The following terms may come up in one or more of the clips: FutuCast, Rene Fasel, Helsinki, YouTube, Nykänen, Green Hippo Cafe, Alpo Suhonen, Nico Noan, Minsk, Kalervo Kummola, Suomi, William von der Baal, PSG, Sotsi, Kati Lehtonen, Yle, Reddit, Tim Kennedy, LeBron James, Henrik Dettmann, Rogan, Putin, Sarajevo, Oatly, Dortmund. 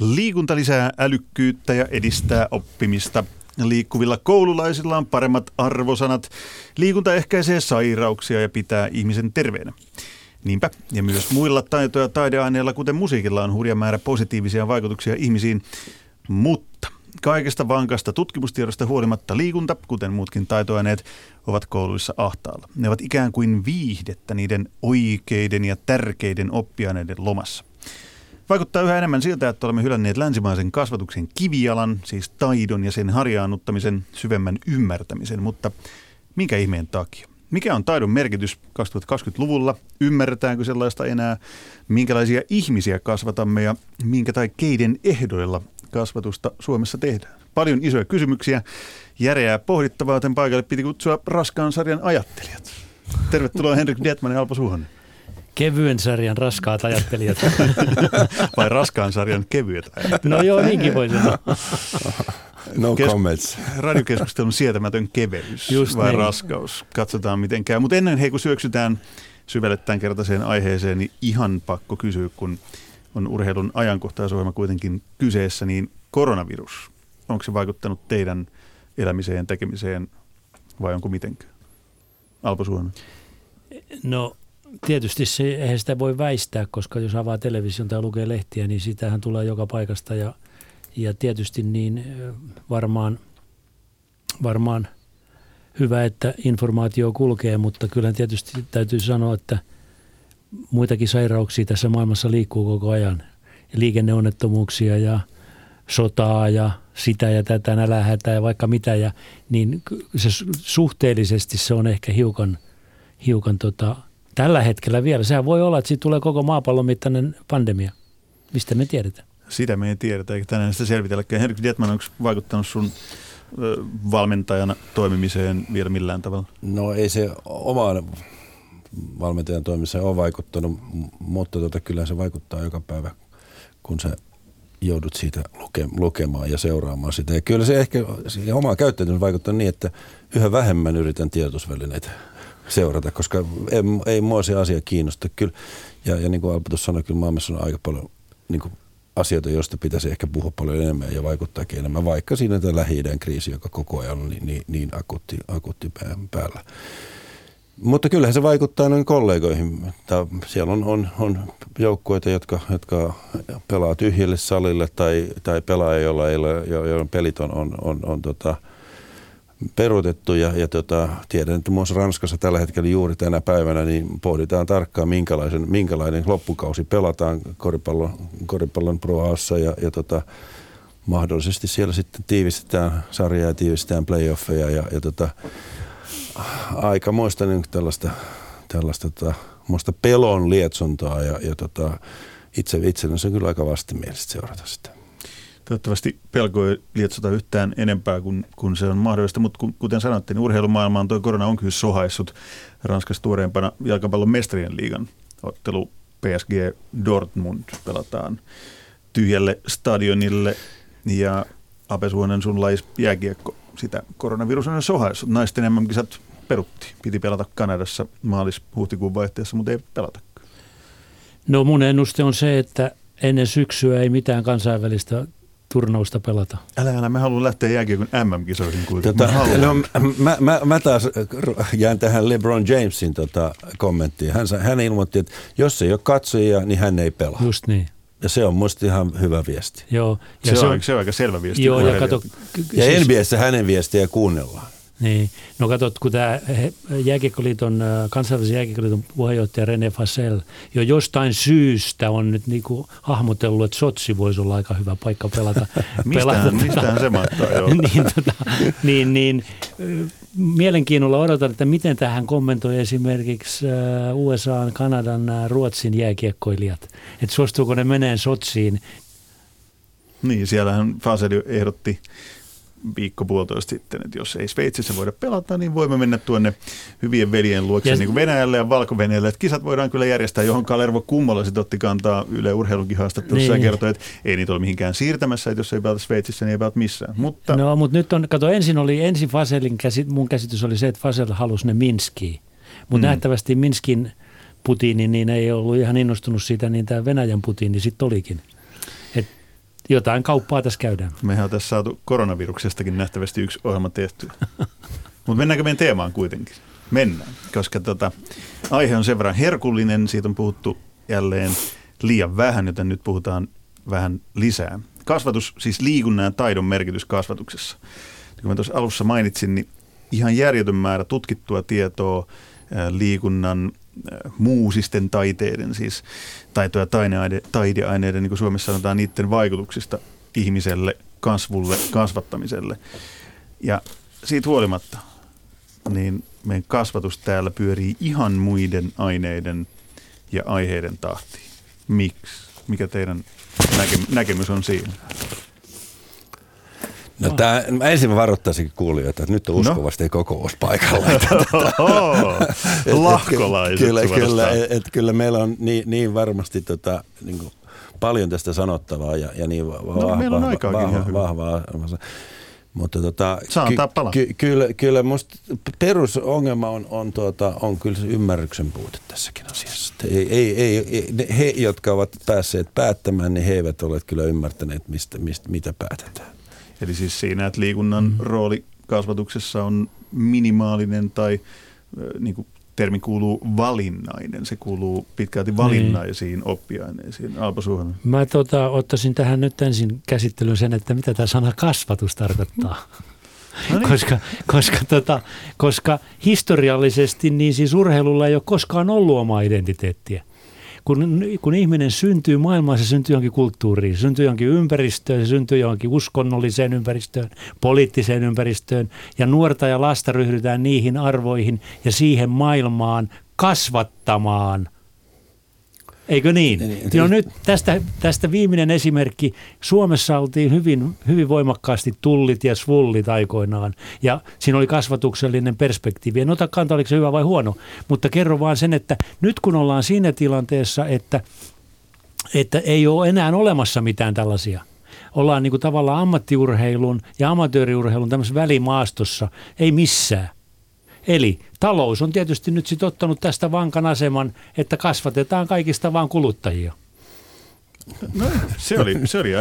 Liikunta lisää älykkyyttä ja edistää oppimista. Liikkuvilla koululaisilla on paremmat arvosanat. Liikunta ehkäisee sairauksia ja pitää ihmisen terveenä. Niinpä, ja myös muilla taito- ja taideaineilla, kuten musiikilla, on hurja määrä positiivisia vaikutuksia ihmisiin. Mutta kaikesta vankasta tutkimustiedosta huolimatta liikunta, kuten muutkin taitoaineet, ovat kouluissa ahtaalla. Ne ovat ikään kuin viihdettä niiden oikeiden ja tärkeiden oppiaineiden lomassa. Vaikuttaa yhä enemmän siltä, että olemme hylänneet länsimaisen kasvatuksen kivijalan, siis taidon ja sen harjaannuttamisen, syvemmän ymmärtämisen. Mutta minkä ihmeen takia? Mikä on taidon merkitys 2020-luvulla? Ymmärretäänkö sellaista enää? Minkälaisia ihmisiä kasvatamme ja minkä tai keiden ehdoilla kasvatusta Suomessa tehdään? Paljon isoja kysymyksiä, järeää pohdittavaa, joten paikalle piti kutsua raskaan sarjan ajattelijat. Tervetuloa Henrik Dettmann ja Alpo Suhonen. Kevyen sarjan raskaat ajattelijat. Vai raskaan sarjan kevyet ajattelijat. No joo, niinkin voi sanoa. No comments. Radiokeskustelun sietämätön keveys. Just vai niin. Raskaus. Katsotaan miten käy. Mutta ennen kun syöksytään syvälle tämän kertaiseen aiheeseen, niin ihan pakko kysyä, kun on urheilun ajankohtaisohjelma kuitenkin kyseessä, niin koronavirus. Onko se vaikuttanut teidän elämiseen, tekemiseen vai onko mitenkään? Alpo Suhonen. No tietysti se, eihän sitä voi väistää, koska jos avaa television tai lukee lehtiä, niin sitähän tulee joka paikasta ja tietysti niin varmaan hyvä, että informaatio kulkee, mutta kyllä tietysti täytyy sanoa, että muitakin sairauksia tässä maailmassa liikkuu koko ajan. Liikenneonnettomuuksia ja sotaa ja sitä ja tätä, nälähätää ja vaikka mitä, ja niin se suhteellisesti se on ehkä hiukan tällä hetkellä vielä. Sehän voi olla, että siitä tulee koko maapallon mittainen pandemia. Mistä me tiedetään? Sitä me ei tiedetä, eikä tänään sitä selvitelläkään. Henrik Dettmann, onko vaikuttanut sun valmentajana toimimiseen vielä millään tavalla? No ei se omaan valmentajan toimimiseen ole vaikuttanut, mutta kyllä se vaikuttaa joka päivä, kun sä joudut siitä lukemaan ja seuraamaan sitä. Ja kyllä se ehkä omaan käyttäytyminen vaikuttaa niin, että yhä vähemmän yritän tiedotusvälineitä seurata, koska ei mua se asia kiinnosta. Kyllä, ja niin kuin Alpo tuossa sanoi, kyllä maailmassa on aika paljon niin kuin asioita, joista pitäisi ehkä puhua paljon enemmän ja vaikuttaakin enemmän, vaikka siinä tämä Lähi-idän kriisi, joka koko ajan on niin akuutti päällä. Mutta kyllähän se vaikuttaa noin kollegoihin. Siellä on joukkueita, jotka pelaa tyhjille salille tai pelaa, joilla pelit on peruutettu ja tiedän, että myös Ranskassa tällä hetkellä juuri tänä päivänä niin pohditaan tarkkaan minkälainen loppukausi pelataan koripallon Pro-A:ssa ja mahdollisesti siellä sitten tiivistetään sarjaa ja tiivistetään playoffeja ja aika muista niin tällaista pelon lietsontaa ja itsellensä se on kyllä aika vastimielistä seurata sitä. Toivottavasti pelko ei lietsota yhtään enempää kuin se on mahdollista, mutta kuten sanoitte, niin urheilumaailmaan tuo korona on kyllä sohaissut. Ranskassa tuoreempana jalkapallon mestarien liigan ottelu PSG Dortmund pelataan tyhjälle stadionille ja Alpo Suhonen, sun lajis jääkiekko, sitä koronavirus on sohaissut. Naisten MM-kisat peruttiin. Piti pelata Kanadassa maalis-huhtikuun vaihteessa, mutta ei pelatakaan. No mun ennuste on se, että ennen syksyä ei mitään kansainvälistä turnausta pelata. Älä, mä haluan lähteä jääkiekon MM-kisoihin kuitenkin. Mä taas jään tähän LeBron Jamesin kommenttiin. Hän ilmoitti, että jos ei ole katsojia, niin hän ei pelaa. Just niin. Ja se on musta ihan hyvä viesti. Joo. Ja se on aika selvä viesti. Joo, ja siis NBA:ssä hänen viestiä kuunnellaan. Niin. No katsot, kun tämä kansainvälisen jääkiekkoliiton puheenjohtaja Rene Fasel jo jostain syystä on nyt niinku hahmotellut, että Sotsi voisi olla aika hyvä paikka pelata. Mistähän se mahtaa, joo. niin, mielenkiinnolla odotan, että miten tähän kommentoi esimerkiksi USA, Kanadan, Ruotsin jääkiekkoilijat. Että suostuuko ne meneen Sotsiin? Niin, siellähän Fasel ehdotti viikko puolitoista sitten, että jos ei Sveitsissä voida pelata, niin voimme mennä tuonne hyvien veljen luokse, niin kuin Venäjälle ja Valko-Venäjälle. Että kisat voidaan kyllä järjestää, johon Kalervo Kummola sitten otti kantaa Yle Urheilunkin haastattelussa niin. Ja kertoi, että ei niitä ole mihinkään siirtämässä, että jos ei pelata Sveitsissä, niin ei pelata missään. Mutta nyt on, kato, ensin Faselin mun käsitys oli se, että Fasel halusi ne Minskiin, mutta nähtävästi Minskin Putini niin ei ollut ihan innostunut siitä, niin tämä Venäjän Putini sitten olikin. jotain kauppaa tässä käydään. Mehän on tässä saatu koronaviruksestakin nähtävästi yksi ohjelma tehtyä. Mutta mennäänkö meidän teemaan kuitenkin? Mennään, koska aihe on sen verran herkullinen, siitä on puhuttu jälleen liian vähän, joten nyt puhutaan vähän lisää. Kasvatus, siis liikunnan ja taidon merkitys kasvatuksessa. Kun mä tuossa alussa mainitsin, niin ihan järjetön määrä tutkittua tietoa liikunnan muusisten taiteiden, siis taito- ja taideaineiden, niin kuin Suomessa sanotaan, niiden vaikutuksista ihmiselle, kasvulle, kasvattamiselle. Ja siitä huolimatta, niin meidän kasvatus täällä pyörii ihan muiden aineiden ja aiheiden tahtiin. Miksi? Mikä teidän näkemys on siinä? No tää, ensin mä varoittaisin kuulijoita, että nyt on uskovasti kokous paikalla. Lahkolaiset. Kyllä meillä on niin varmasti niin paljon tästä sanottavaa ja niin vahvaa. Mutta kyllä musta perusongelma on kyllä ymmärryksen puute tässäkin asiassa. He, jotka ovat päässeet päättämään, niin he eivät ole kyllä ymmärtäneet, mitä päätetään. Eli siis siinä, että liikunnan rooli kasvatuksessa on minimaalinen tai niin kuin termi kuuluu valinnainen. Se kuuluu pitkälti valinnaisiin oppiaineisiin. Alpo Suhonen. Mä ottaisin tähän nyt ensin käsittelyyn sen, että mitä tämä sana kasvatus tarkoittaa. No niin. Koska historiallisesti niin siis urheilulla ei ole koskaan ollut omaa identiteettiä. Kun ihminen syntyy maailmaan, se syntyy johonkin kulttuuriin, se syntyy johonkin ympäristöön, se syntyy johonkin uskonnolliseen ympäristöön, poliittiseen ympäristöön ja nuorta ja lasta ryhdytään niihin arvoihin ja siihen maailmaan kasvattamaan. Eikö niin? No nyt tästä viimeinen esimerkki. Suomessa oltiin hyvin voimakkaasti tullit ja svullit aikoinaan. Ja siinä oli kasvatuksellinen perspektiivi. En ota kantaa, oliko se hyvä vai huono. Mutta kerro vaan sen, että nyt kun ollaan siinä tilanteessa, että ei ole enää olemassa mitään tällaisia. Ollaan niin kuin tavallaan ammattiurheilun ja amatööriurheilun tämmöisessä välimaastossa. Ei missään. Eli talous on tietysti nyt sitten ottanut tästä vankan aseman, että kasvatetaan kaikista vaan kuluttajia. No, se oli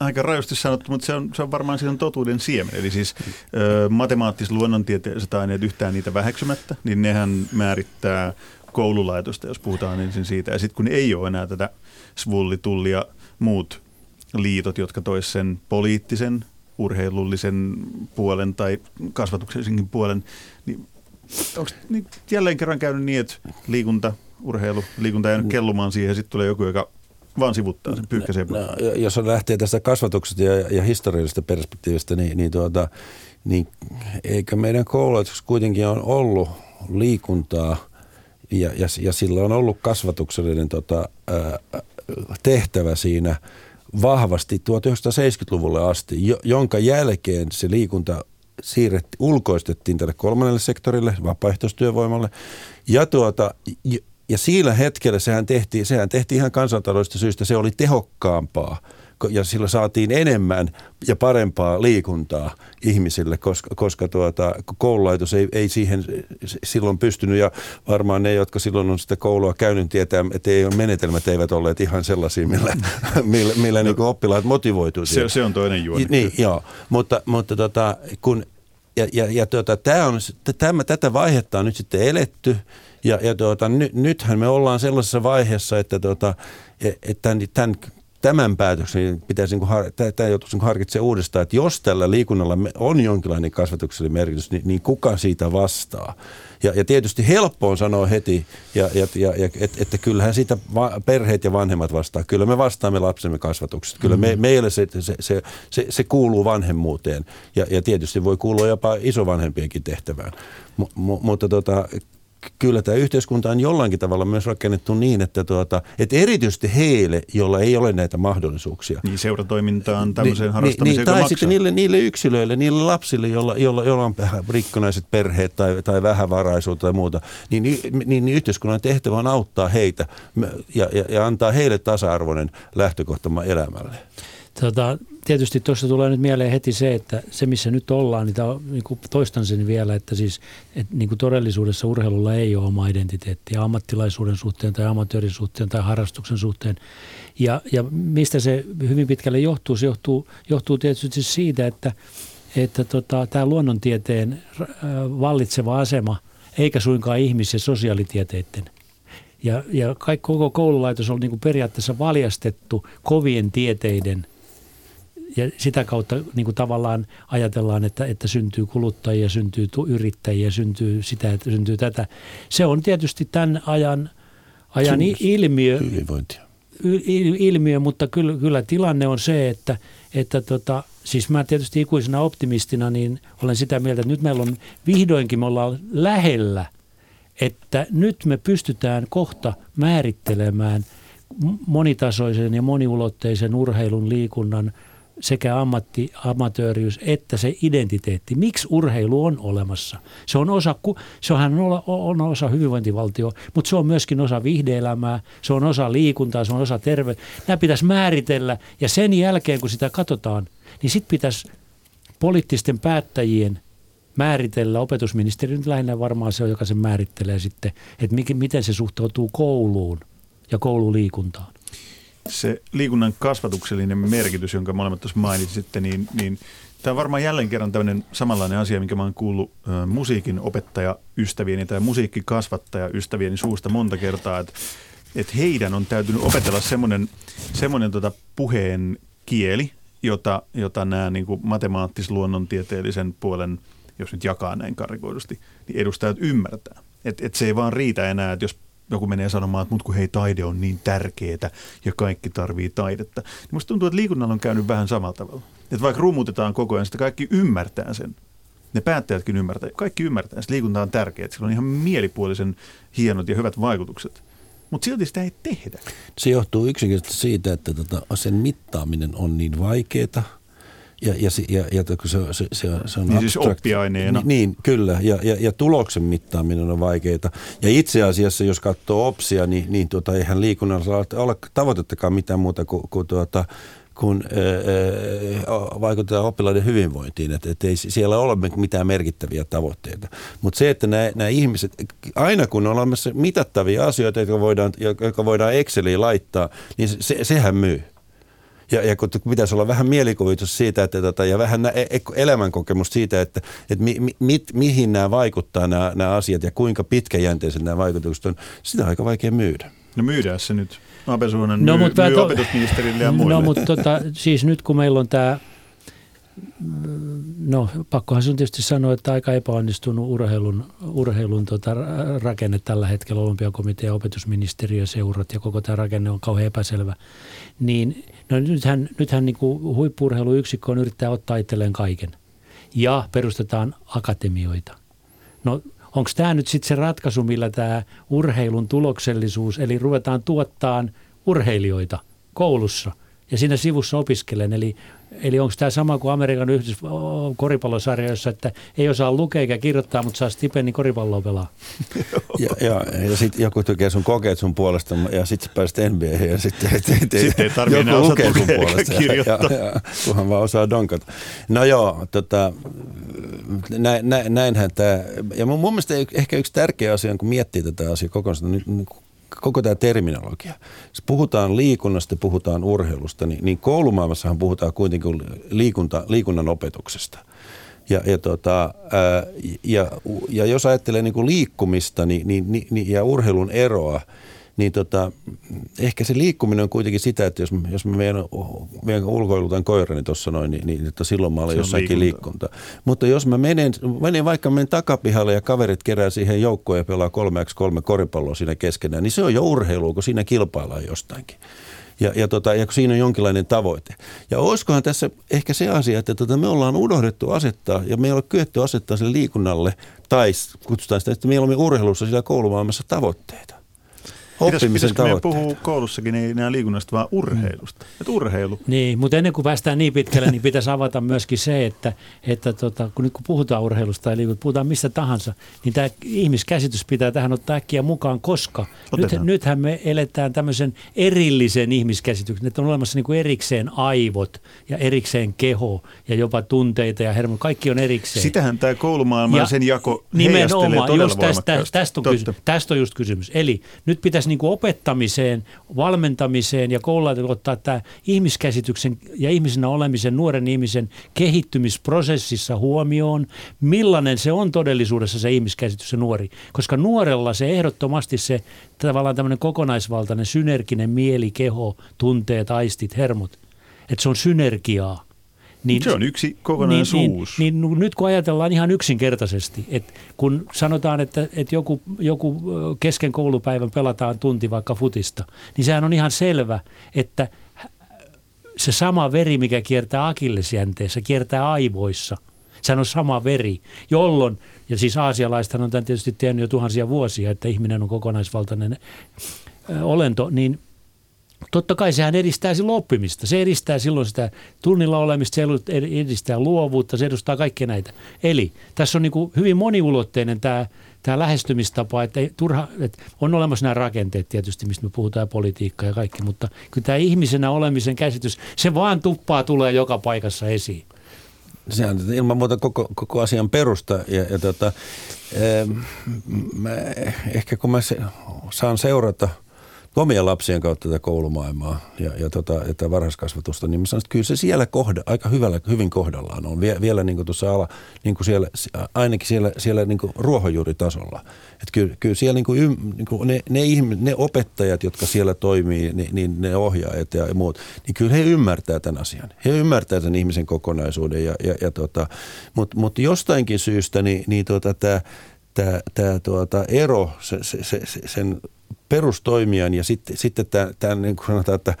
aika rajusti sanottu, mutta se on varmaan siinä totuuden siemen. Eli siis matemaattis-luonnontieteiset aineet yhtään niitä väheksymättä, niin nehän määrittää koululaitosta, jos puhutaan ensin siitä. Ja sitten kun ei ole enää tätä svullitullia muut liitot, jotka tois sen poliittisen, urheilullisen puolen tai kasvatuksellisenkin puolen, niin onko jälleen kerran käynyt niin, että urheilu, liikunta jäänyt kellumaan siihen, ja sitten tulee joku, joka vaan sivuttaa sen pyyhkäiseen. No, jos on lähtee tästä kasvatuksesta ja historiallisesta perspektiivistä, niin eikö meidän koulutuksessa kuitenkin on ollut liikuntaa, ja sillä on ollut kasvatuksellinen tehtävä siinä, vahvasti 1970-luvulle asti, jonka jälkeen se liikunta ulkoistettiin tälle kolmannelle sektorille, vapaaehtoistyövoimalle. Ja sillä hetkellä sehän tehtiin ihan kansantaloudellisista syistä, se oli tehokkaampaa. Ja sillä saatiin enemmän ja parempaa liikuntaa ihmisille, koska koululaitos ei siihen silloin pystynyt. Ja varmaan ne, jotka silloin on sitä koulua käynyt, tietää, että menetelmät eivät olleet ihan sellaisia, millä niin kuin oppilaat motivoituu. Se on toinen juoni. Niin, joo. Mutta kun... tätä vaihetta on nyt sitten eletty ja nythän me ollaan sellaisessa vaiheessa, että tämän päätöksen pitäisi harkitsemaan uudestaan, että jos tällä liikunnalla on jonkinlainen kasvatuksellinen merkitys, niin kuka siitä vastaa? Ja tietysti helppo on sanoa heti, että kyllähän siitä perheet ja vanhemmat vastaa. Kyllä me vastaamme lapsemme kasvatuksesta. Kyllä meille se kuuluu vanhemmuuteen ja tietysti voi kuulua jopa isovanhempienkin tehtävään. Mutta kyllä tämä yhteiskunta on jollakin tavalla myös rakennettu niin, että erityisesti heille, joilla ei ole näitä mahdollisuuksia. Niin seuratoimintaan, tämmöiseen harrastamiseen, tai maksaa. Sitten niille yksilöille, niille lapsille, joilla on rikkonaiset perheet tai vähävaraisuutta tai muuta, niin yhteiskunnan tehtävä on auttaa heitä ja antaa heille tasa-arvoinen lähtökohtama elämälle. Tietysti tuosta tulee nyt mieleen heti se, että se missä nyt ollaan, niin toistan sen vielä, että siis niin kuin todellisuudessa urheilulla ei ole oma identiteettiä ammattilaisuuden suhteen tai amatöörin suhteen tai harrastuksen suhteen. Ja mistä se hyvin pitkälle johtuu? Se johtuu tietysti siitä, että tämä luonnontieteen vallitseva asema, eikä suinkaan ihmisen sosiaalitieteiden. Ja koko koululaitos on niin kuin periaatteessa valjastettu kovien tieteiden ja sitä kautta niin kuin tavallaan ajatellaan, että syntyy kuluttajia, syntyy yrittäjiä, syntyy sitä, että syntyy tätä. Se on tietysti tämän ajan ilmiö, mutta kyllä tilanne on se, että siis mä tietysti ikuisena optimistina niin olen sitä mieltä, että nyt meillä on vihdoinkin me ollaan lähellä, että nyt me pystytään kohta määrittelemään monitasoisen ja moniulotteisen urheilun, liikunnan sekä amatööriys että se identiteetti. Miksi urheilu on olemassa? Sehän on osa hyvinvointivaltio, mutta se on myöskin osa viihdeelämää, se on osa liikuntaa, se on osa terveyttä. Nämä pitäisi määritellä ja sen jälkeen, kun sitä katsotaan, niin sitten pitäisi poliittisten päättäjien määritellä, opetusministeri nyt lähinnä varmaan se on, joka sen määrittelee sitten, että miten se suhtautuu kouluun ja koululiikuntaan. Se liikunnan kasvatuksellinen merkitys, jonka molemmat tuossa mainitsitte, niin tämä on varmaan jälleen kerran tämmöinen samanlainen asia, minkä mä oon kuullut musiikin opettajaystävieni tai musiikkikasvattajaystävieni suusta monta kertaa, että heidän on täytynyt opetella semmoinen puheen kieli, jota nämä niin kuin matemaattis-luonnontieteellisen puolen, jos nyt jakaa näin karikoidusti, niin edustajat ymmärtää. Että se ei vaan riitä enää, että jos joku menee sanomaan, että mut kun hei, taide on niin tärkeetä ja kaikki tarvii taidetta. Niin musta tuntuu, että liikunnalla on käynyt vähän samalla tavalla. Että vaikka rummutetaan koko ajan, sitä kaikki ymmärtää sen. Ne päättäjätkin ymmärtää. Kaikki ymmärtää, että liikunta on tärkeää. Sillä on ihan mielipuolisen hienot ja hyvät vaikutukset. Mutta silti sitä ei tehdä. Se johtuu yksinkertaisesti siitä, että sen mittaaminen on niin vaikeaa. Se on niin siis oppiaineena. Niin, kyllä. Ja tuloksen mittaaminen on vaikeaa. Ja itse asiassa, jos katsoo OPSia, niin eihän liikunnalla ole tavoitettakaan mitään muuta kuin vaikuttaa oppilaiden hyvinvointiin. Että ei siellä ole mitään merkittäviä tavoitteita. Mutta se, että nämä ihmiset, aina kun on olemassa mitattavia asioita, jotka voidaan Exceliin laittaa, niin sehän myy. Ja kun pitäisi olla vähän mielikuvitus siitä ja vähän elämänkokemus siitä, että mihin nämä vaikuttaa nämä asiat ja kuinka pitkäjänteiset nämä vaikutukset on, sitä on aika vaikea myydä. No myydään se nyt. Alpo Suhonen myy opetusministerille ja muille. No mutta siis nyt kun meillä on tämä, no pakkohan se on tietysti sanoa, että aika epäonnistunut urheilun rakenne tällä hetkellä, olympiakomitea, opetusministeriö, seurat ja koko tämä rakenne on kauhean epäselvä, niin no nythän niin kuin huippu-urheiluyksikkö on yrittää ottaa itselleen kaiken ja perustetaan akatemioita. No onko tämä nyt sitten se ratkaisu, millä tämä urheilun tuloksellisuus, eli ruvetaan tuottaan urheilijoita koulussa ja siinä sivussa opiskelen, eli onko tämä sama kuin Amerikan koripallosarjoissa, että ei osaa lukea eikä kirjoittaa, mutta saa stipendin koripalloa pelaa. ja sitten joku tekee sun kokeet sun puolesta ja sitten sä pääset NBA:hen ja sitten ei tarvitse enää osata sun puolesta kirjoittaa. Ja kunhan vaan osaa donkata. No joo, näinhän tämä, ja mun mielestä ehkä yksi tärkeä asia, kun miettii tätä asiaa kokonaisuudessaan, koko tämä terminologia. Jos puhutaan liikunnasta, puhutaan urheilusta, niin koulumaailmassahan puhutaan kuitenkin liikunnan opetuksesta. Ja jos ajattelee niin kuin liikkumista ja urheilun eroa, niin ehkä se liikkuminen on kuitenkin sitä, että jos mä menen ulkoilutan koirani tuossa noin, niin silloin mä olen jossakin liikuntaa. Mutta jos mä menen vaikka takapihalle ja kaverit kerää siihen joukkoon ja pelaa 3x3 koripalloa siinä keskenään, niin se on jo urheilua, kun siinä kilpaillaan jostainkin. Ja siinä on jonkinlainen tavoite. Ja olisikohan tässä ehkä se asia, että me ollaan unohdettu asettaa ja me ei ole kyetty asettaa sen liikunnalle, tai kutsutaan sitä, että me olemme urheilussa sillä koulumaailmassa tavoitteita. oppimisen tavoitteita. Pitäisikö meidän puhuu koulussakin enää liikunnasta, vaan urheilusta? Et urheilu. Niin, mutta ennen kuin päästään niin pitkälle, niin pitäisi avata myöskin se, että kun nyt kun puhutaan urheilusta ja liikunnasta, puhutaan mistä tahansa, niin tämä ihmiskäsitys pitää tähän ottaa äkkiä mukaan, koska nythän me eletään tämmöisen erillisen ihmiskäsityksen, että on olemassa niin kuin erikseen aivot ja erikseen keho ja jopa tunteita ja hermo, kaikki on erikseen. Sitähän tämä koulumaailma ja sen jako heijastelee todella voimakkaasti. Tästä on just kysymys. Eli nyt pitäisi niin kuin opettamiseen, valmentamiseen ja koululaitokseen ottaa tämä ihmiskäsityksen ja ihmisenä olemisen, nuoren ihmisen kehittymisprosessissa huomioon, millainen se on todellisuudessa se ihmiskäsitys, se nuori. Koska nuorella se ehdottomasti se tavallaan tämmöinen kokonaisvaltainen, synerginen mieli, keho, tunteet, aistit, hermot, että se on synergiaa. Niin, se on yksi kokonaisuus. Niin, nyt kun ajatellaan ihan yksinkertaisesti, että kun sanotaan, että joku kesken koulupäivän pelataan tunti vaikka futista, niin sehän on ihan selvä, että se sama veri, mikä kiertää akillesjänteessä, kiertää aivoissa. Sehän on sama veri, jolloin, ja siis aasialaisethan on tämän tietysti tehnyt jo tuhansia vuosia, että ihminen on kokonaisvaltainen olento, niin totta kai sehän edistää silloin oppimista. Se edistää silloin sitä tunnilla olemista, se edistää luovuutta, se edustaa kaikkea näitä. Eli tässä on niin kuin hyvin moniulotteinen tämä lähestymistapa, että on olemassa nämä rakenteet tietysti, mistä me puhutaan, ja politiikka ja kaikki, mutta kyllä tämä ihmisenä olemisen käsitys, se vaan tulee joka paikassa esiin. Se on ilman muuta koko asian perusta ehkä kun mä saan seurata omien lapsien kautta tätä koulumaailmaa ja varhaiskasvatusta, niin mä sanon, että kyllä se siellä aika hyvin kohdallaan on. Vielä niin kuin tuossa ainakin siellä niin kuin ruohonjuuritasolla. Että kyllä siellä niin kuin ne opettajat, jotka siellä toimii, niin ne ohjaajat ja muut, niin kyllä he ymmärtää tämän asian. He ymmärtää sen ihmisen kokonaisuuden, mutta jostainkin syystä tämä ero sen perustoimijan ja sitten tämän niin kuin sanotaan, että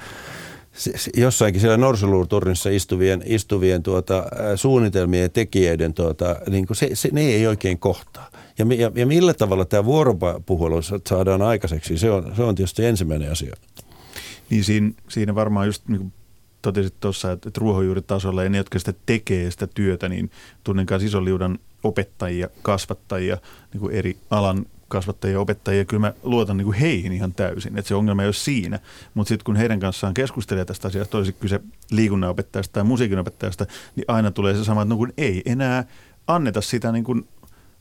jossainkin siellä norsunluutornissa istuvien suunnitelmien ja tekijöiden, niin kuin ne ei oikein kohtaa. Ja millä tavalla tämä vuoropuhelu saadaan aikaiseksi, se on tietysti ensimmäinen asia. Niin siinä varmaan just niin kuin totesit tuossa, että ruohonjuuritasolla ja ne, jotka sitä tekee sitä työtä, niin tunnen kanssa ison liudan opettajia, kasvattajia, niin kuin eri alan kasvattajia ja opettajia, kyllä mä luotan niin kuin heihin ihan täysin, että se ongelma ei ole siinä. Mutta sitten kun heidän kanssaan keskustelee tästä asiasta, olisi kyse liikunnanopettajasta tai musiikinopettajasta, niin aina tulee se sama, että no kun ei enää anneta sitä niin kuin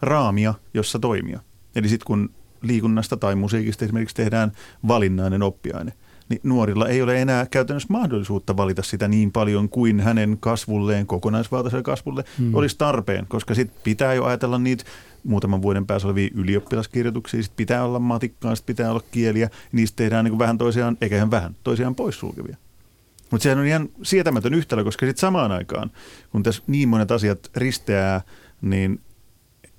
raamia, jossa toimia. Eli sitten kun liikunnasta tai musiikista esimerkiksi tehdään valinnainen oppiaine, niin nuorilla ei ole enää käytännössä mahdollisuutta valita sitä niin paljon kuin hänen kasvulleen, kokonaisvaltaiselle kasvulle olisi tarpeen, koska sitten pitää jo ajatella niitä muutaman vuoden päässä olevia ylioppilaskirjoituksia, sitten pitää olla matikkaa, sitten pitää olla kieliä, niistä tehdään niin vähän toisiaan, eikä ihan vähän, toisiaan poissulkevia. Mutta sehän on ihan sietämätön yhtälö, koska sitten samaan aikaan, kun tässä niin monet asiat risteää, niin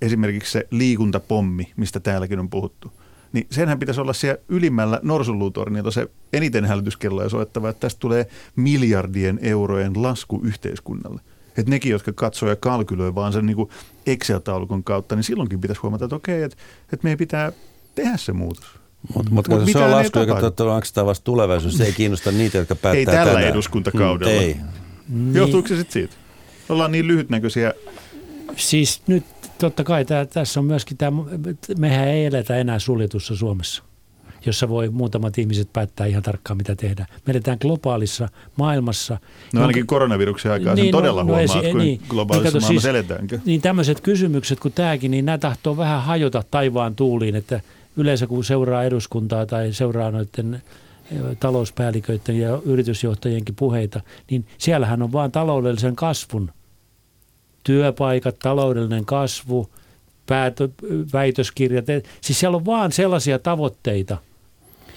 esimerkiksi se liikuntapommi, mistä täälläkin on puhuttu, niin senhän pitäisi olla siellä ylimmällä norsunluutornilla se eniten hälytyskelloja soittava, että tästä tulee miljardien eurojen lasku yhteiskunnalle. Että nekin, jotka katsoo ja kalkyloi vaan sen niin Excel-taulukon kautta, niin silloinkin pitäisi huomata, että okei, että meidän pitää tehdä se muutos. Mutta se on lasku, joka toivottavasti vasta tulevaisuus. Se ei kiinnosta niitä, jotka päättää tänään. Ei tällä eduskuntakaudella. Ei. Johtuuko se sitten siitä? Ollaan niin lyhytnäköisiä. Siis nyt totta kai tässä on myöskin tämä, mehän ei eletä enää suljetussa Suomessa, jossa voi muutamat ihmiset päättää ihan tarkkaan, mitä tehdään. Me edetään globaalissa maailmassa. No ainakin koronaviruksen aikaa niin, sen todella huomaa, kuin globaalissa maailmassa eletäänkö. Niin tämmöiset kysymykset kuin tämäkin, niin nämä tahtoo vähän hajota taivaan tuuliin, että yleensä kun seuraa eduskuntaa tai seuraa noiden talouspäälliköiden ja yritysjohtajienkin puheita, niin siellähän on vaan taloudellisen kasvun työpaikat, taloudellinen kasvu, väitöskirjat. Siis siellä on vaan sellaisia tavoitteita,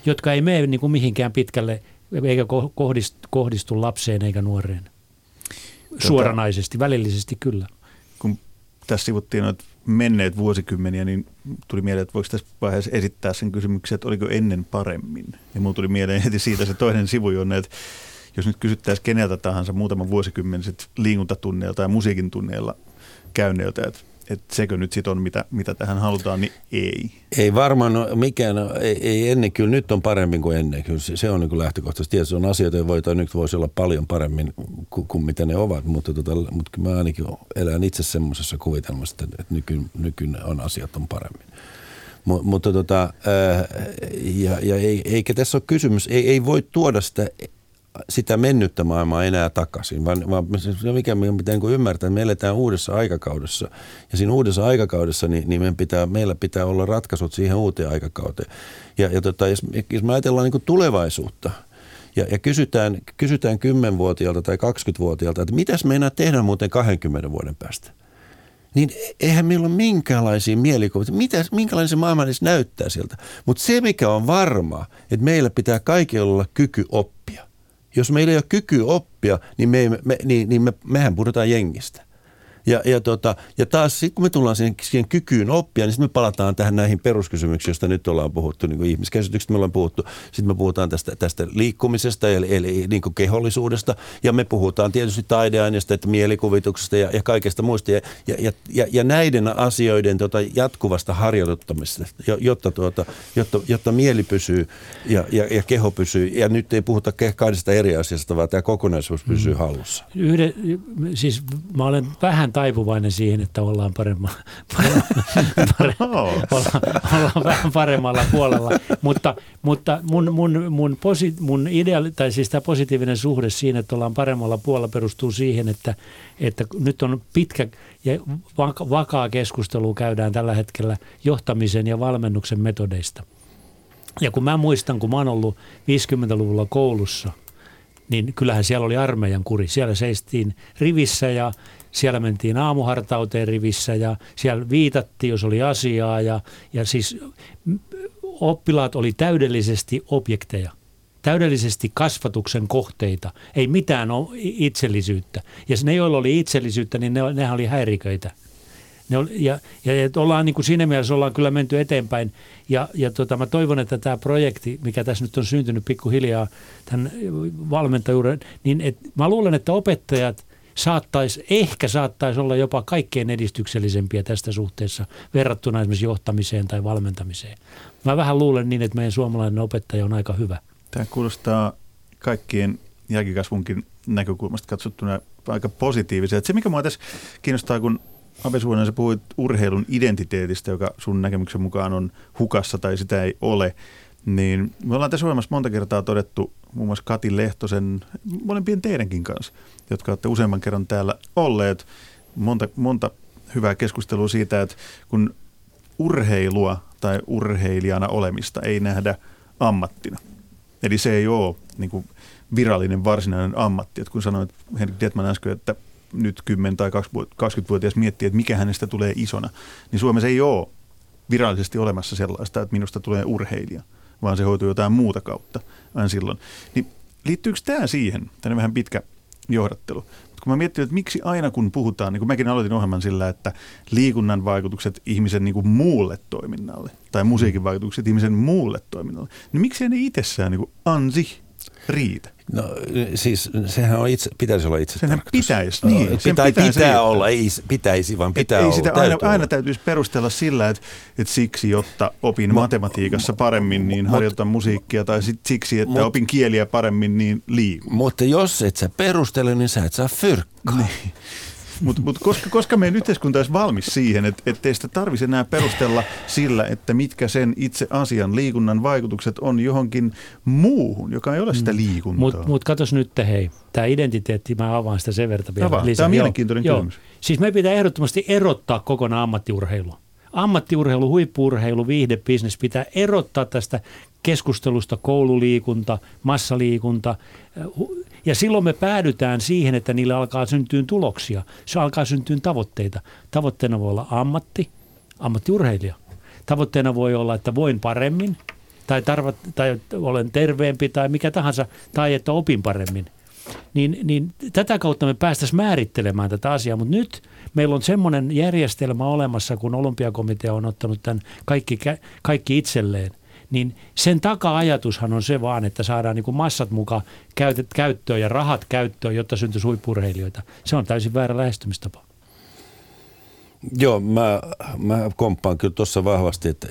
jotka ei mene niin kuin mihinkään pitkälle, eikä kohdistu lapseen eikä nuoreen. Suoranaisesti, välillisesti kyllä. Kun tässä sivuttiin noita menneet vuosikymmeniä, niin tuli mieleen, että voiko tässä vaiheessa esittää sen kysymyksen, että oliko ennen paremmin. Ja minulle tuli mieleen heti siitä se toinen sivu, jonne, että jos nyt kysyttäisiin keneltä tahansa muutaman vuosikymmenen liikuntatunneilla tai musiikin tunneilla käyneiltä, että että sekö nyt sitten on, mitä tähän halutaan, niin ei. Ei varmaan mikään, ei ennen, kyllä nyt on parempi kuin ennen. Kyllä se on niin kuin lähtökohtaisesti. Tietysti on asioita, joita nyt voisi olla paljon paremmin kuin mitä ne ovat, mutta mä ainakin elän itse semmoisessa kuvitelmassa, että nykyinen on asiat on paremmin. Mutta eikä tässä ole kysymys, ei voi tuoda sitä mennyttä maailmaa enää takaisin, vaan se mikä meidän pitää niin kuin ymmärtää, että me eletään uudessa aikakaudessa. Ja siinä uudessa aikakaudessa niin meillä pitää olla ratkaisut siihen uuteen aikakauteen. Jos me ajatellaan niin kuin tulevaisuutta ja kysytään 10-vuotiaalta tai 20-vuotiaalta, että mitäs meinaa tehdä muuten 20 vuoden päästä, niin eihän meillä ole minkäänlaisia mielikuvia, minkälainen se maailma edes näyttää sieltä. Mutta se mikä on varmaa, että meillä pitää kaikilla olla kyky oppia. Jos meillä ei ole kyky oppia, niin mehän pudotaan jengistä. Ja taas sitten kun me tullaan siihen kykyyn oppia, niin sitten me palataan tähän näihin peruskysymyksiin, joista nyt ollaan puhuttu, niin kuin ihmiskäsitykset me ollaan puhuttu. Sitten me puhutaan tästä liikkumisesta, eli niin kuin kehollisuudesta, ja me puhutaan tietysti taideaineista, että mielikuvituksesta ja kaikesta muista, ja näiden asioiden jatkuvasta harjoituttamisesta, jotta mieli pysyy ja keho pysyy, ja nyt ei puhuta kahdesta eri asiasta, vaan tämä kokonaisuus pysyy hallussa. Mä olen vähän taipuvainen siihen, että ollaan ollaan vähän paremmalla puolella, mutta mun ideaali, tai siis tämä positiivinen suhde siinä, että ollaan paremmalla puolella, perustuu siihen, että nyt on pitkä ja vakaa keskustelu käydään tällä hetkellä johtamisen ja valmennuksen metodeista. Ja kun mä muistan, kun mä oon ollut 50-luvulla koulussa, niin kyllähän siellä oli armeijan kuri. Siellä seistiin rivissä ja siellä mentiin aamuhartauteen rivissä ja siellä viitattiin, jos oli asiaa. Ja siis oppilaat oli täydellisesti objekteja, täydellisesti kasvatuksen kohteita, ei mitään itsellisyyttä. Ja ne, joilla oli itsellisyyttä, niin nehän oli häiriköitä. Ollaan niin kuin siinä mielessä ollaan kyllä menty eteenpäin ja mä toivon, että tämä projekti, mikä tässä nyt on syntynyt pikkuhiljaa tämän valmentajuuden, niin mä luulen, että opettajat saattaisi olla jopa kaikkein edistyksellisempiä tästä suhteessa verrattuna esimerkiksi johtamiseen tai valmentamiseen. Mä vähän luulen niin, että meidän suomalainen opettaja on aika hyvä. Tämä kuulostaa kaikkien jälkikasvunkin näkökulmasta katsottuna aika positiivisia. Se, mikä mua tässä kiinnostaa, kun Alpo Suhonen, sä puhuit urheilun identiteetistä, joka sun näkemyksen mukaan on hukassa tai sitä ei ole, niin me ollaan tässä olemassa monta kertaa todettu muun muassa Kati Lehtosen, molempien teidänkin kanssa, jotka olette useamman kerran täällä olleet, monta hyvää keskustelua siitä, että kun urheilua tai urheilijana olemista ei nähdä ammattina, eli se ei ole niin kuin virallinen varsinainen ammatti, että kun sanoit Henrik Dettmann äsken, että nyt 10- tai 20-vuotias miettii, että mikä hänestä tulee isona, niin Suomessa ei ole virallisesti olemassa sellaista, että minusta tulee urheilija, vaan se hoituu jotain muuta kautta aina silloin. Niin liittyykö tämä siihen? Tämä on vähän pitkä johdattelu. Mutta kun mä mietin, että miksi aina kun puhutaan, niin kun mäkin aloitin ohjelman sillä, että liikunnan vaikutukset ihmisen niin kuin muulle toiminnalle tai musiikin vaikutukset ihmisen muulle toiminnalle, niin miksi ne itsessään niin kuin ansih riitä? No siis sehän on pitäisi olla itse. Sehän pitäisi, niin. Pitää olla, ei pitäisi, vaan pitää olla. Ei sitä aina täytyisi perustella sillä, että siksi, jotta opin matematiikassa paremmin, niin harjoitan musiikkia, tai siksi, että opin kieliä paremmin, niin liikun. Mutta jos et sä perustele, niin sä et saa fyrkkaa. Niin. Mutta koska meidän yhteiskunta olisi valmis siihen, että ei sitä tarvitse enää perustella sillä, että mitkä sen itse asian liikunnan vaikutukset on johonkin muuhun, joka ei ole sitä liikuntaa. Mutta katos nyt, hei, tämä identiteetti, mä avaan sitä sen verta vielä. Tämä on mielenkiintoinen kysymys. Siis me pitää ehdottomasti erottaa kokonaan ammattiurheilu. Ammattiurheilu, huippu-urheilu, viihdebisnes pitää erottaa tästä keskustelusta koululiikunta, massaliikunta. Ja silloin me päädytään siihen, että niille alkaa syntyä tuloksia. Se alkaa syntyä tavoitteita. Tavoitteena voi olla ammattiurheilija. Tavoitteena voi olla, että voin paremmin tai olen terveempi tai mikä tahansa, tai että opin paremmin. Niin tätä kautta me päästäisiin määrittelemään tätä asiaa, mutta nyt meillä on semmoinen järjestelmä olemassa, kun Olympiakomitea on ottanut tämän kaikki itselleen. Niin sen taka-ajatushan on se vaan, että saadaan niin kuin massat mukaan käyttöön ja rahat käyttöön, jotta syntyisi huippu-urheilijoita. Se on täysin väärä lähestymistapa. Joo, mä komppaan kyllä tuossa vahvasti, että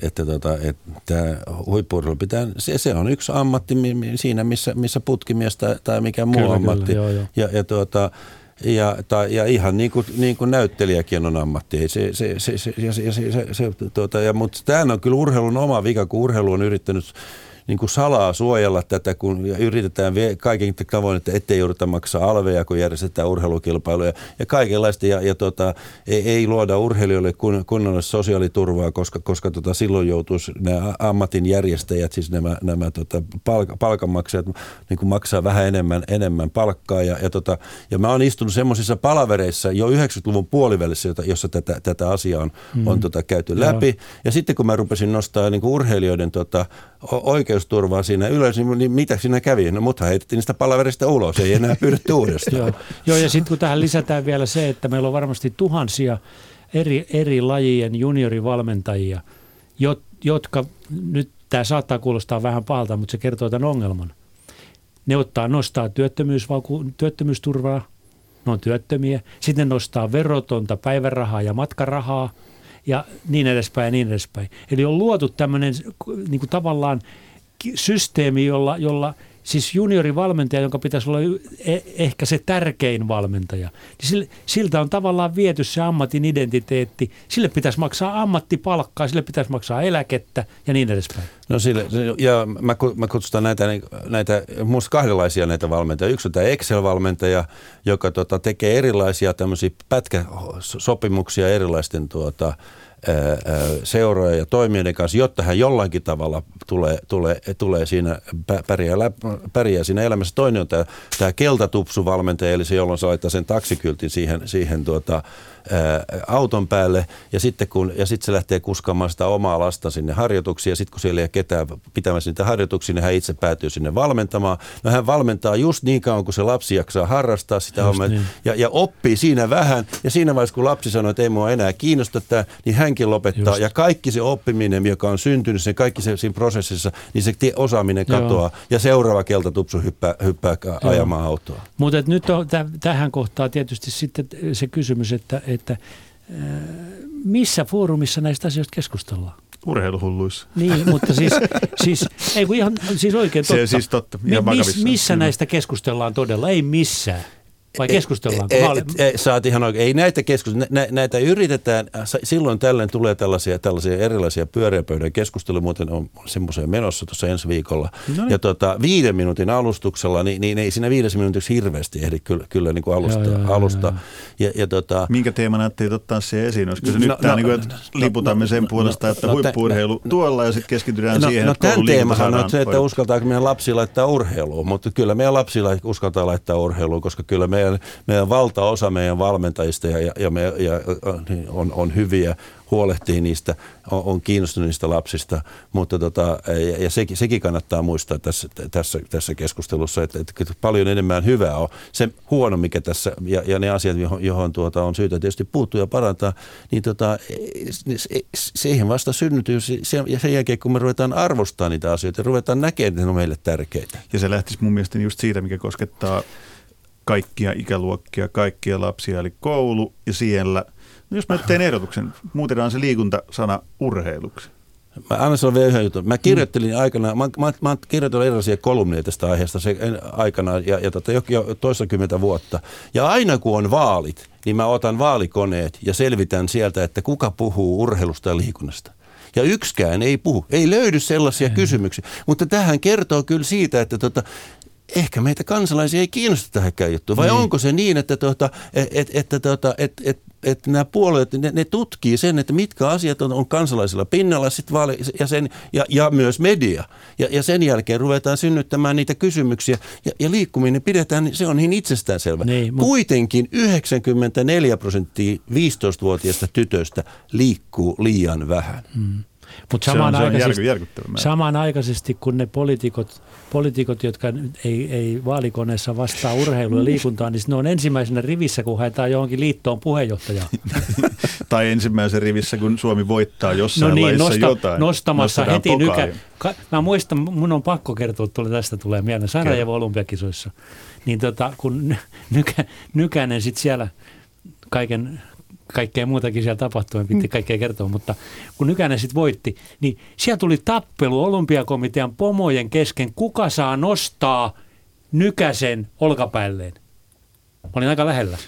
huippu-urheilu pitää, se on yksi ammatti siinä, missä putkimies tai mikä muu kyllä, ammatti. Kyllä, joo. Ja ihan niin kuin näyttelijäkin on ammatti. Mutta tämä on kyllä urheilun oma vika, kun urheilu on yrittänyt niin kuin salaa suojella tätä, kun yritetään kaiken tavoin, että ettei jouduta maksaa alveja, kun järjestetään urheilukilpailuja ja kaikenlaista. Ei luoda urheilijoille kunnolla sosiaaliturvaa, koska silloin joutuisi nämä ammatin järjestäjät, siis nämä palkanmaksajat, niin kuin maksaa vähän enemmän palkkaa. Ja mä oon istunut semmoisissa palavereissa jo 90-luvun puolivälissä, jossa tätä asiaa on käyty läpi. Ja sitten kun mä rupesin nostaa niin kuin urheilijoiden oikeusturvaa siinä ylös, niin mitä siinä kävi? No muthan heitettiin sitä palaverista ulos, ei enää pyydetty uudestaan. Joo, ja sitten kun tähän lisätään vielä se, että meillä on varmasti tuhansia eri lajien juniorivalmentajia, jotka, nyt tämä saattaa kuulostaa vähän pahalta, mutta se kertoo tämän ongelman. Ne nostaa työttömyysturvaa, ne on työttömiä, sitten ne nostaa verotonta päivärahaa ja matkarahaa, ja niin edespäin ja niin edespäin. Eli on luotu tämmöinen niin kuin tavallaan systeemi, jolla siis juniorivalmentaja, jonka pitäisi olla ehkä se tärkein valmentaja, niin siltä on tavallaan viety se ammatin identiteetti. Sille pitäisi maksaa ammattipalkkaa, sille pitäisi maksaa eläkettä ja niin edespäin. No sille, ja mä kutsutaan näitä musta kahdenlaisia näitä valmentajia. Yksi on tämä Excel-valmentaja, joka tekee erilaisia tämmöisiä pätkäsopimuksia erilaisten seuroja ja toimijoiden kanssa, jotta hän jollakin tavalla tulee siinä, pärjää siinä elämässä. Toinen on tämä keltatupsuvalmentaja, eli se, jolloin se laittaa sen taksikyltin siihen auton päälle, ja sitten se lähtee kuskaamaan sitä omaa lasta sinne harjoituksiin, ja sitten kun siellä ei ole ketään pitämässä niitä harjoituksia, niin hän itse päätyy sinne valmentamaan. No hän valmentaa just niin kauan, kun se lapsi jaksaa harrastaa sitä hommaa, niin. ja oppii siinä vähän, ja siinä vaiheessa, kun lapsi sanoo, että ei mua enää kiinnosta tämä, niin hänkin lopettaa, just. Ja kaikki se oppiminen, joka on syntynyt, se kaikki se siinä prosessissa, niin se osaaminen katoaa, ja seuraava keltatupsu hyppää ajamaan autoa. Mutta nyt on tähän kohtaan tietysti sitten se kysymys, että missä foorumissa näistä asioista keskustellaan? Urheiluhulluissa. Niin, mutta siis ei kun ihan siis oikein totta. Se on siis totta. Missä näistä keskustellaan todella? Ei missään. Vai keskustellaanko? Saat ihan oikein. Ei näitä näitä yritetään. Silloin tällöin tulee tällaisia erilaisia pyöreäpöydän keskusteluja. Muuten on semmoiseen menossa tuossa ensi viikolla. No niin. Ja 5 minuutin alustuksella, niin ei siinä 5 minuutiksi hirveästi ehdi kyllä niin kuin alusta. Minkä teeman ajattelit ottaa siihen esiin? Olisiko se nyt tämä, että liputamme sen puolesta, että huippu-urheilu tuolla ja sitten keskitytään siihen, että koulun liikunta saadaan. No tämän teemahan on se, että uskaltaako meidän lapsia laittaa urheiluun. Mutta kyllä meidän lapsilla uskaltaa laittaa urheiluun, koska kyllä meidän valtaosa meidän valmentajista ja on hyviä, huolehtii niistä, on kiinnostunut niistä lapsista, mutta sekin kannattaa muistaa tässä keskustelussa, että paljon enemmän hyvää on. Se huono, mikä tässä, ja ne asiat, johon on syytä tietysti puuttua ja parantaa, niin siihen vasta synnytyy, ja sen jälkeen, kun me ruvetaan arvostamaan niitä asioita, ruvetaan näkemään, että ne on meille tärkeitä. Ja se lähtisi mun mielestä just siitä, mikä koskettaa kaikkia ikäluokkia, kaikkia lapsia, eli koulu ja siellä. No jos mä teen ehdotuksen, muutetaan se liikuntasana urheiluksi. Mä annan sanoa vielä yhden jutun. Mä kirjoittelin aikanaan, mä kirjoitin erilaisia kolumneja tästä aiheesta aikanaan jo toistakymmentä vuotta. Ja aina kun on vaalit, niin mä otan vaalikoneet ja selvitän sieltä, että kuka puhuu urheilusta ja liikunnasta. Ja yksikään ei puhu. Ei löydy sellaisia kysymyksiä. Mutta tähän kertoo kyllä siitä, että ehkä meitä kansalaisia ei kiinnosta tähänkään juttuun, vai onko se niin, että nämä puolueet, ne tutkii sen, että mitkä asiat on kansalaisilla pinnalla ja myös media. Ja sen jälkeen ruvetaan synnyttämään niitä kysymyksiä ja liikkuminen pidetään, se on niin itsestäänselvä. Kuitenkin 94% 15-vuotiaista tytöistä liikkuu liian vähän. Mutta samanaikaisesti, kun ne poliitikot, jotka ei vaalikoneessa vastaa urheiluun ja liikuntaan, niin ne on ensimmäisenä rivissä, kun haetaan johonkin liittoon puheenjohtajaa. Tai ensimmäisen rivissä, kun Suomi voittaa jossain laissa jotain. Nostamassa heti nykään. Mä muistan, mun on pakko kertoa, tästä tulee mieleen, Sarajevo olympiakisoissa. Niin kun Nykänen sitten siellä kaiken kaikkea muutakin siellä tapahtui, en piti kaikkea kertoa, mutta kun Nykänen sitten voitti, niin siellä tuli tappelu olympiakomitean pomojen kesken, kuka saa nostaa Nykäsen olkapäälleen. Mä olin aika lähellä.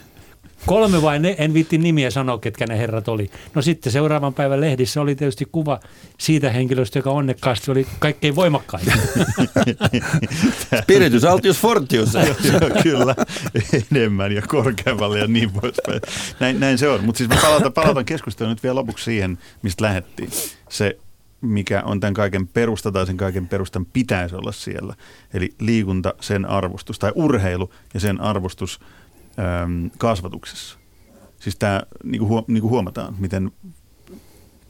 3 vai ne, en viitti nimiä sanoa, ketkä ne herrat oli. No sitten seuraavan päivän lehdissä oli tietysti kuva siitä henkilöstä, joka onnekkaasti oli kaikkein voimakkain. Spiritus altius fortius. Kyllä, enemmän ja korkeammalle ja niin poispäin. Näin se on. Mutta siis palataan keskustelua nyt vielä lopuksi siihen, mistä lähdettiin. Se, mikä on tämän kaiken perusta tai sen kaiken perustan pitäisi olla siellä. Eli liikunta, sen arvostus tai urheilu ja sen arvostus kasvatuksessa. Siis tämä, niin kuin huomataan, miten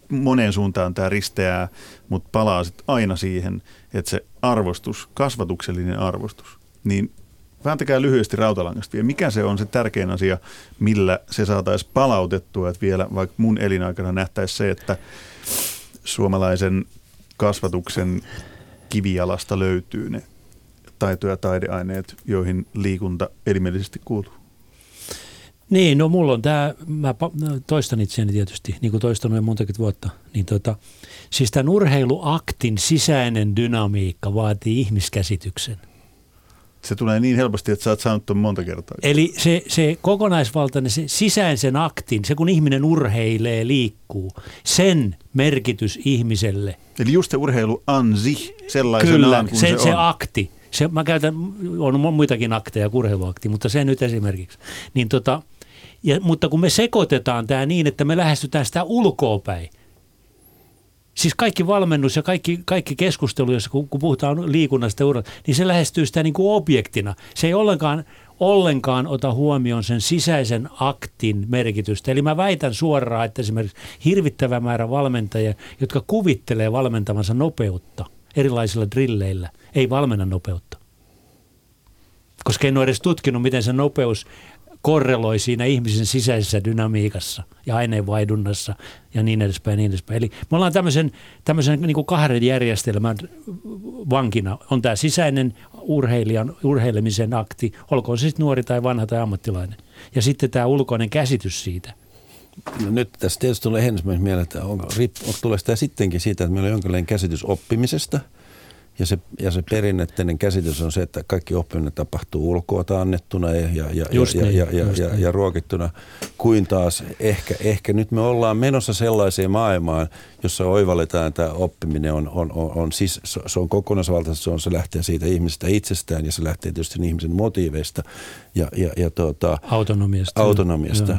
moneen suuntaan tämä risteää, mutta palaa sitten aina siihen, että se arvostus, kasvatuksellinen arvostus, niin vääntäkää lyhyesti rautalangasta vielä. Mikä se on se tärkein asia, millä se saataisiin palautettua, että vielä vaikka mun elinaikana nähtäisi se, että suomalaisen kasvatuksen kivijalasta löytyy ne taito- ja taideaineet, joihin liikunta elimellisesti kuuluu. Niin, no mulla on tämä, mä toistan itseäni tietysti, niin kuin toistanut jo montakin vuotta, niin siis tämän urheiluaktin sisäinen dynamiikka vaatii ihmiskäsityksen. Se tulee niin helposti, että sä oot saanut tuon monta kertaa. Eli se kokonaisvaltainen, se sisäisen aktin, se kun ihminen urheilee, liikkuu, sen merkitys ihmiselle. Eli just se urheilu ansi sellaisenaan kuin se on. Se akti. Se, mä käytän, on muitakin akteja kuin urheiluakti, mutta se nyt esimerkiksi. Niin mutta kun me sekoitetaan tämä niin, että me lähestytään sitä ulkoopäin. Siis kaikki valmennus ja kaikki keskustelu, jossa kun puhutaan liikunnasta, niin se lähestyy sitä niin kuin objektina. Se ei ollenkaan ota huomioon sen sisäisen aktin merkitystä. Eli mä väitän suoraan, että esimerkiksi hirvittävä määrä valmentajia, jotka kuvittelee valmentavansa nopeutta erilaisilla drilleillä, ei valmenna nopeutta. Koska en ole edes tutkinut, miten se nopeus korreloi siinä ihmisen sisäisessä dynamiikassa ja aineenvaihdunnassa ja niin edespäin. Eli me ollaan tämmöisen niin kuin kahden järjestelmän vankina. On tämä sisäinen urheilemisen akti, olkoon se sitten nuori tai vanha tai ammattilainen. Ja sitten tämä ulkoinen käsitys siitä. No nyt tässä tietysti tulee ensimmäisen mieleen, että tulee sitä sittenkin siitä, että meillä on jonkinlainen käsitys oppimisesta. Ja se perinteinen käsitys on se, että kaikki oppiminen tapahtuu ulkoa annettuna ja ruokittuna, kuin taas ehkä nyt me ollaan menossa sellaiseen maailmaan, jossa oivalletaan, että oppiminen on kokonaisvaltaisesti, se lähtee siitä ihmisestä itsestään ja se lähtee tietysti ihmisen motiiveista ja autonomiasta.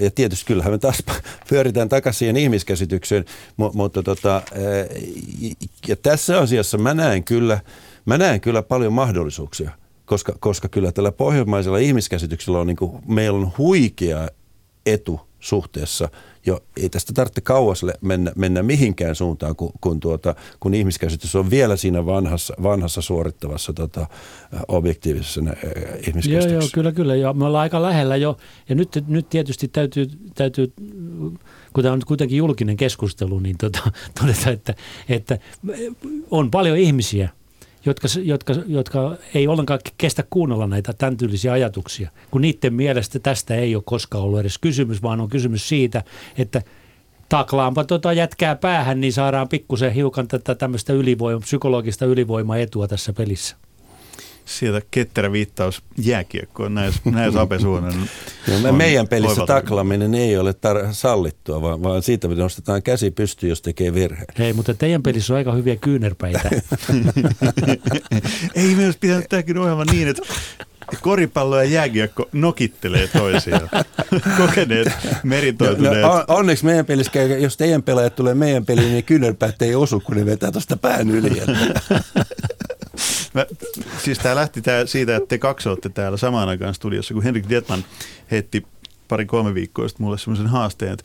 Ja tietysti kyllähän me taas pyöritään takaisin siihen ihmiskäsitykseen, mutta ja tässä asiassa mä näen kyllä paljon mahdollisuuksia, koska kyllä tällä pohjoismaisella ihmiskäsityksellä on meillä on huikea etu suhteessa. Jo, ei tästä tarvitse kauas mennä mihinkään suuntaan, kun ihmiskäsitys on vielä siinä vanhassa suorittavassa objektiivisessa ihmiskäsityksessä. Joo, kyllä. Ja me ollaan aika lähellä jo. Ja nyt tietysti täytyy, kun tämä on kuitenkin julkinen keskustelu, niin todeta, että on paljon ihmisiä, jotka ei ollenkaan kestä kuunnella näitä tämän tyylisiä ajatuksia, kun niiden mielestä tästä ei ole koskaan ollut edes kysymys, vaan on kysymys siitä, että taklaanpa jätkää päähän, niin saadaan pikkusen hiukan tätä tämmöistä psykologista ylivoimaetua tässä pelissä. Sieltä ketterä viittaus jääkiekkoon, näin Alpo Suhonen. Meidän pelissä taklaaminen ei ole sallittua, vaan siitä me nostetaan käsi pystyyn, jos tekee virheen. Hei, mutta teidän pelissä on aika hyviä kyynärpäitä. Ei me olisi pitänyt tämäkin ohjelma niin, että koripallo ja jääkiekko nokittelee toisiaan. Kokeneet, meritoituneet. Onneksi meidän pelissä käy, jos teidän pelaajat tulee meidän peliin, niin kyynärpäät ei osu, kun ne vetää tuosta pään yli. Siis tämä lähti siitä, että te kaksi olette täällä samaan aikaan studiossa, kun Henrik Dettmann heitti 3 viikkoa sitten mulle semmoisen haasteen,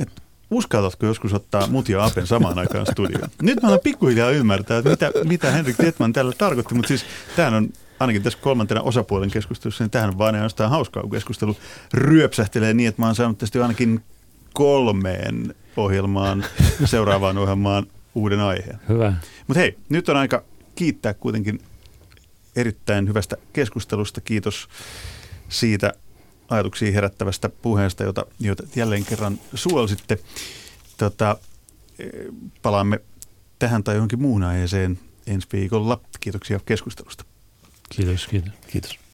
että uskaltatko joskus ottaa mut ja Apen samaan aikaan studioon? Nyt mä olen pikkuhiljaa ymmärtää, että mitä Henrik Dettmann tällä tarkoitti, mutta siis tämähän on ainakin tässä 3. osapuolen keskustelussa, niin tämähän on vain ainoastaan hauskaa, kun keskustelu ryöpsähtelee niin, että mä oon saanut tästä ainakin 3 ohjelmaan, seuraavaan ohjelmaan uuden aiheen. Hyvä. Mutta hei, nyt on aika kiittää kuitenkin erittäin hyvästä keskustelusta. Kiitos siitä ajatuksia herättävästä puheesta, jota jälleen kerran suolsitte. Palaamme tähän tai johonkin muun aiheeseen ensi viikolla. Kiitoksia keskustelusta. Kiitos.